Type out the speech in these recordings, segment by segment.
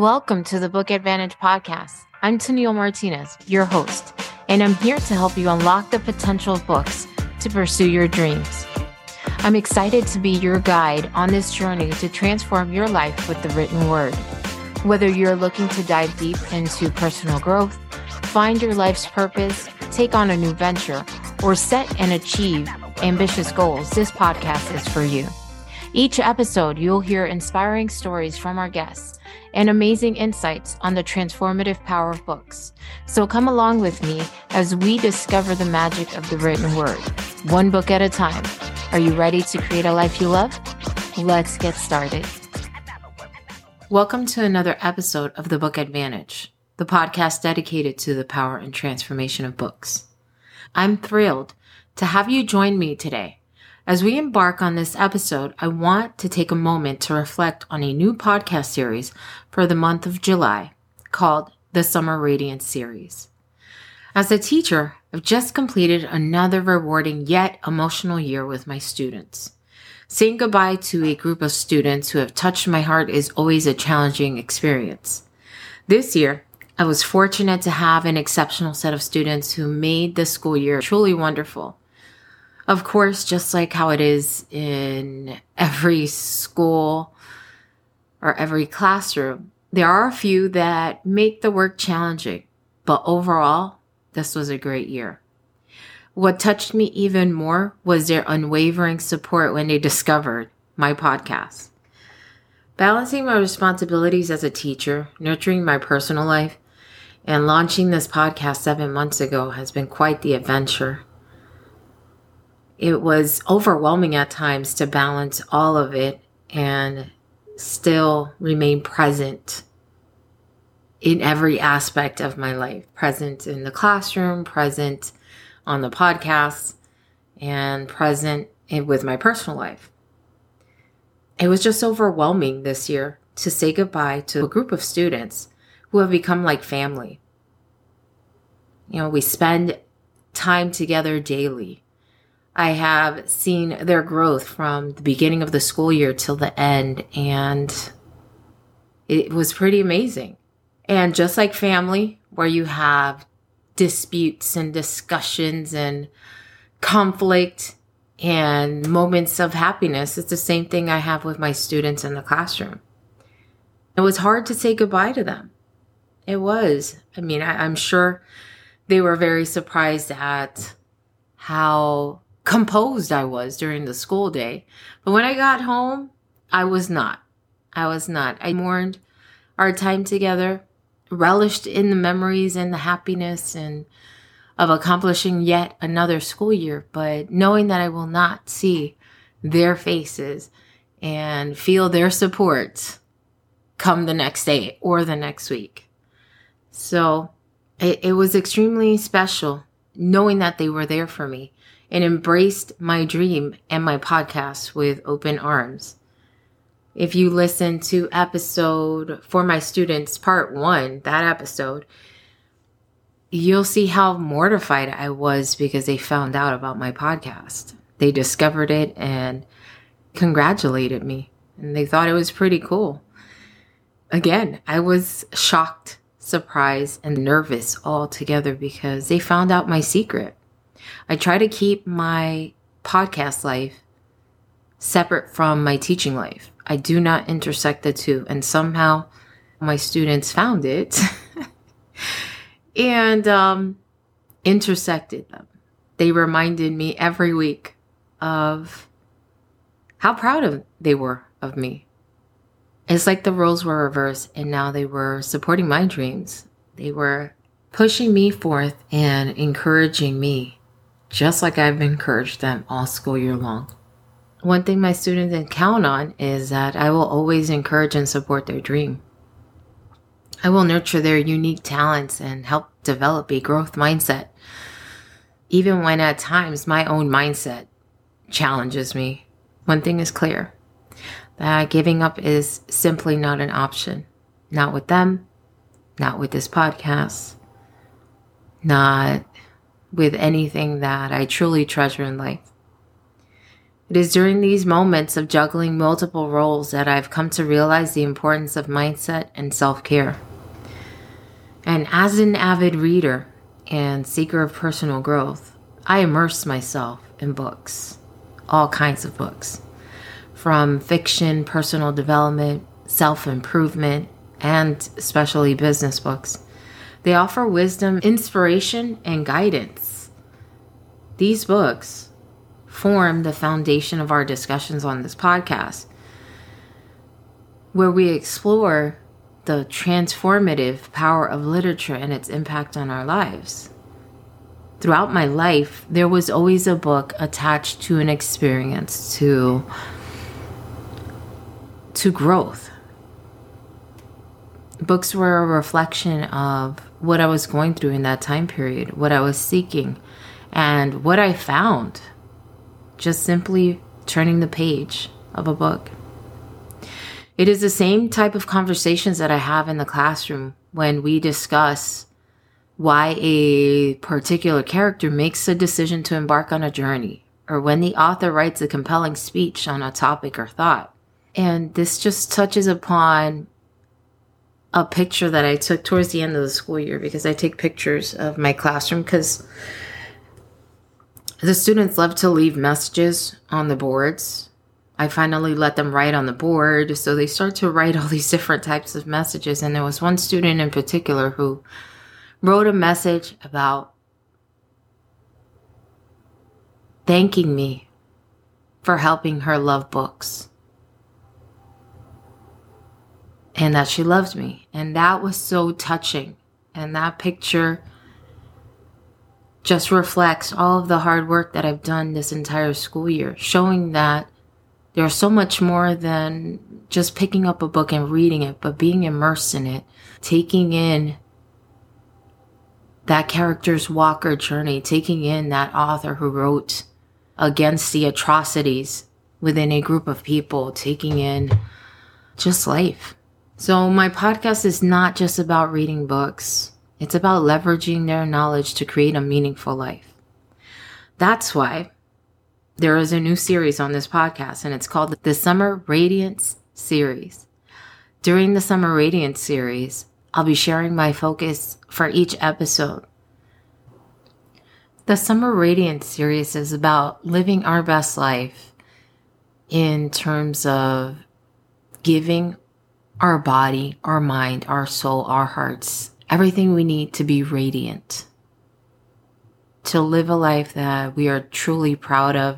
Welcome to the Book Advantage podcast. I'm Tenille Martinez, your host, and I'm here to help you unlock the potential of books to pursue your dreams. I'm excited to be your guide on this journey to transform your life with the written word. Whether you're looking to dive deep into personal growth, find your life's purpose, take on a new venture, or set and achieve ambitious goals, this podcast is for you. Each episode, you'll hear inspiring stories from our guests and amazing insights on the transformative power of books. So come along with me as we discover the magic of the written word, one book at a time. Are you ready to create a life you love? Let's get started. Welcome to another episode of The Book Advantage, the podcast dedicated to the power and transformation of books. I'm thrilled to have you join me today. As we embark on this episode, I want to take a moment to reflect on a new podcast series for the month of July called the Summer Radiance Series. As a teacher, I've just completed another rewarding yet emotional year with my students. Saying goodbye to a group of students who have touched my heart is always a challenging experience. This year, I was fortunate to have an exceptional set of students who made the school year truly wonderful. Of course, just like how it is in every school or every classroom, there are a few that make the work challenging, but overall, this was a great year. What touched me even more was their unwavering support when they discovered my podcast. Balancing my responsibilities as a teacher, nurturing my personal life, and launching this podcast 7 months ago has been quite the adventure. It was overwhelming at times to balance all of it and still remain present in every aspect of my life. Present in the classroom, present on the podcast, and present with my personal life. It was just overwhelming this year to say goodbye to a group of students who have become like family. You know, we spend time together daily. I have seen their growth from the beginning of the school year till the end, and it was pretty amazing. And just like family, where you have disputes and discussions and conflict and moments of happiness, it's the same thing I have with my students in the classroom. It was hard to say goodbye to them. It was. I mean, I'm sure they were very surprised at how composed I was during the school day. But when I got home, I was not. I mourned our time together, relished in the memories and the happiness and of accomplishing yet another school year, but knowing that I will not see their faces and feel their support come the next day or the next week. So it was extremely special knowing that they were there for me and embraced my dream and my podcast with open arms. If you listen to episode for my students, part one, that episode, you'll see how mortified I was because they found out about my podcast. They discovered it and congratulated me, and they thought it was pretty cool. Again, I was shocked, surprised, and nervous all together because they found out my secret. I try to keep my podcast life separate from my teaching life. I do not intersect the two, and somehow my students found it and intersected them. They reminded me every week of how proud they were of me. It's like the roles were reversed, and now they were supporting my dreams. They were pushing me forth and encouraging me, just like I've encouraged them all school year long. One thing my students can count on is that I will always encourage and support their dream. I will nurture their unique talents and help develop a growth mindset, even when at times my own mindset challenges me. One thing is clear, that giving up is simply not an option. Not with them, not with this podcast, not with anything that I truly treasure in life. It is during these moments of juggling multiple roles that I've come to realize the importance of mindset and self-care. And as an avid reader and seeker of personal growth, I immerse myself in books, all kinds of books, from fiction, personal development, self-improvement, and especially business books. They offer wisdom, inspiration, and guidance. These books form the foundation of our discussions on this podcast, where we explore the transformative power of literature and its impact on our lives. Throughout my life, there was always a book attached to an experience, to growth. Books were a reflection of what I was going through in that time period, what I was seeking, and what I found just simply turning the page of a book. It is the same type of conversations that I have in the classroom when we discuss why a particular character makes a decision to embark on a journey, or when the author writes a compelling speech on a topic or thought. And this just touches upon a picture that I took towards the end of the school year, because I take pictures of my classroom because the students love to leave messages on the boards. I finally let them write on the board, so they start to write all these different types of messages. And there was one student in particular who wrote a message about thanking me for helping her love books, and that she loved me. And that was so touching. And that picture just reflects all of the hard work that I've done this entire school year, showing that there's so much more than just picking up a book and reading it, but being immersed in it, taking in that character's walk or journey, taking in that author who wrote against the atrocities within a group of people, taking in just life. So my podcast is not just about reading books. It's about leveraging their knowledge to create a meaningful life. That's why there is a new series on this podcast, and it's called the Summer Radiance Series. During the Summer Radiance Series, I'll be sharing my focus for each episode. The Summer Radiance Series is about living our best life in terms of giving our body, our mind, our soul, our hearts, everything we need to be radiant, to live a life that we are truly proud of.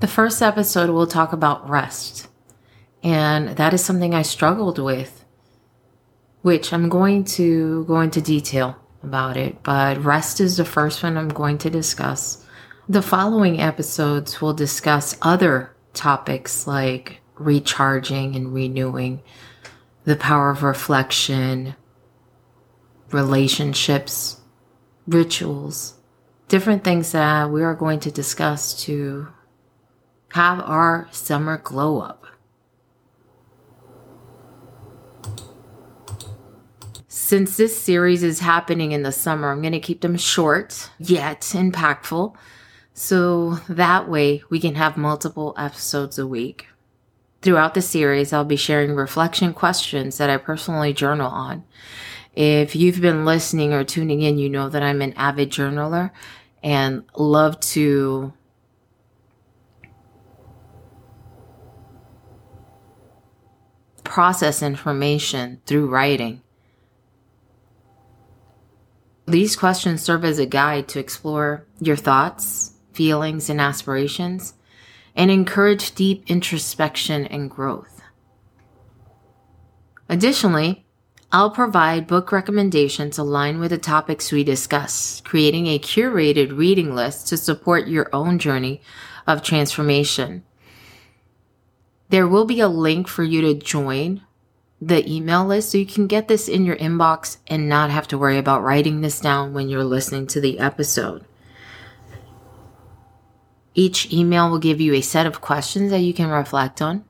The first episode will talk about rest, and that is something I struggled with, which I'm going to go into detail about it, but rest is the first one I'm going to discuss. The following episodes will discuss other topics like recharging and renewing, the power of reflection, relationships, rituals, different things that we are going to discuss to have our summer glow up. Since this series is happening in the summer, I'm going to keep them short yet impactful, so that way we can have multiple episodes a week. Throughout the series, I'll be sharing reflection questions that I personally journal on. If you've been listening or tuning in, you know that I'm an avid journaler and love to process information through writing. These questions serve as a guide to explore your thoughts, feelings, and aspirations, and encourage deep introspection and growth. Additionally, I'll provide book recommendations aligned with the topics we discuss, creating a curated reading list to support your own journey of transformation. There will be a link for you to join the email list so you can get this in your inbox and not have to worry about writing this down when you're listening to the episode. Each email will give you a set of questions that you can reflect on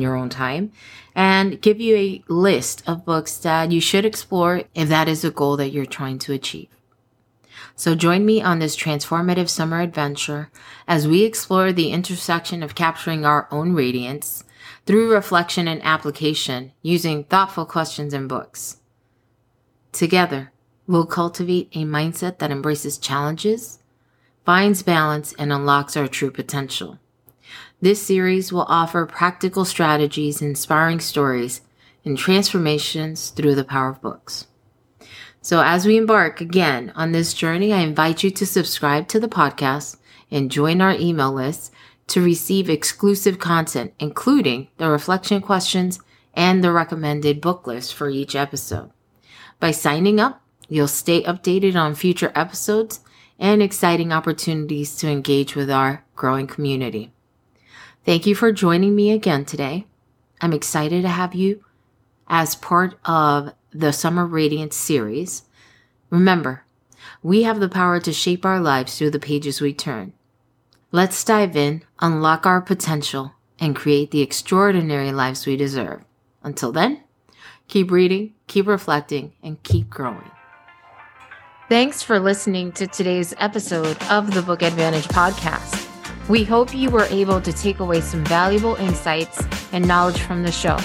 your own time, and give you a list of books that you should explore if that is a goal that you're trying to achieve. So join me on this transformative summer adventure as we explore the intersection of capturing our own radiance through reflection and application using thoughtful questions and books. Together, we'll cultivate a mindset that embraces challenges, finds balance, and unlocks our true potential. This series will offer practical strategies, inspiring stories, and transformations through the power of books. So as we embark again on this journey, I invite you to subscribe to the podcast and join our email list to receive exclusive content, including the reflection questions and the recommended book list for each episode. By signing up, you'll stay updated on future episodes and exciting opportunities to engage with our growing community. Thank you for joining me again today. I'm excited to have you as part of the Summer Radiance series. Remember, we have the power to shape our lives through the pages we turn. Let's dive in, unlock our potential, and create the extraordinary lives we deserve. Until then, keep reading, keep reflecting, and keep growing. Thanks for listening to today's episode of the Book Advantage podcast. We hope you were able to take away some valuable insights and knowledge from the show.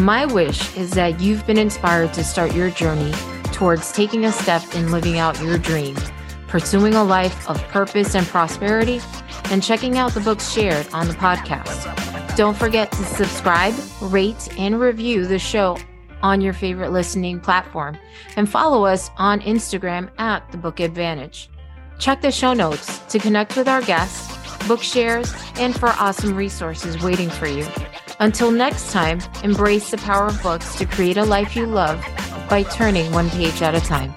My wish is that you've been inspired to start your journey towards taking a step in living out your dream, pursuing a life of purpose and prosperity, and checking out the books shared on the podcast. Don't forget to subscribe, rate, and review the show on your favorite listening platform, and follow us on Instagram at The Book Advantage. Check the show notes to connect with our guests, book shares, and for awesome resources waiting for you. Until next time, embrace the power of books to create a life you love by turning one page at a time.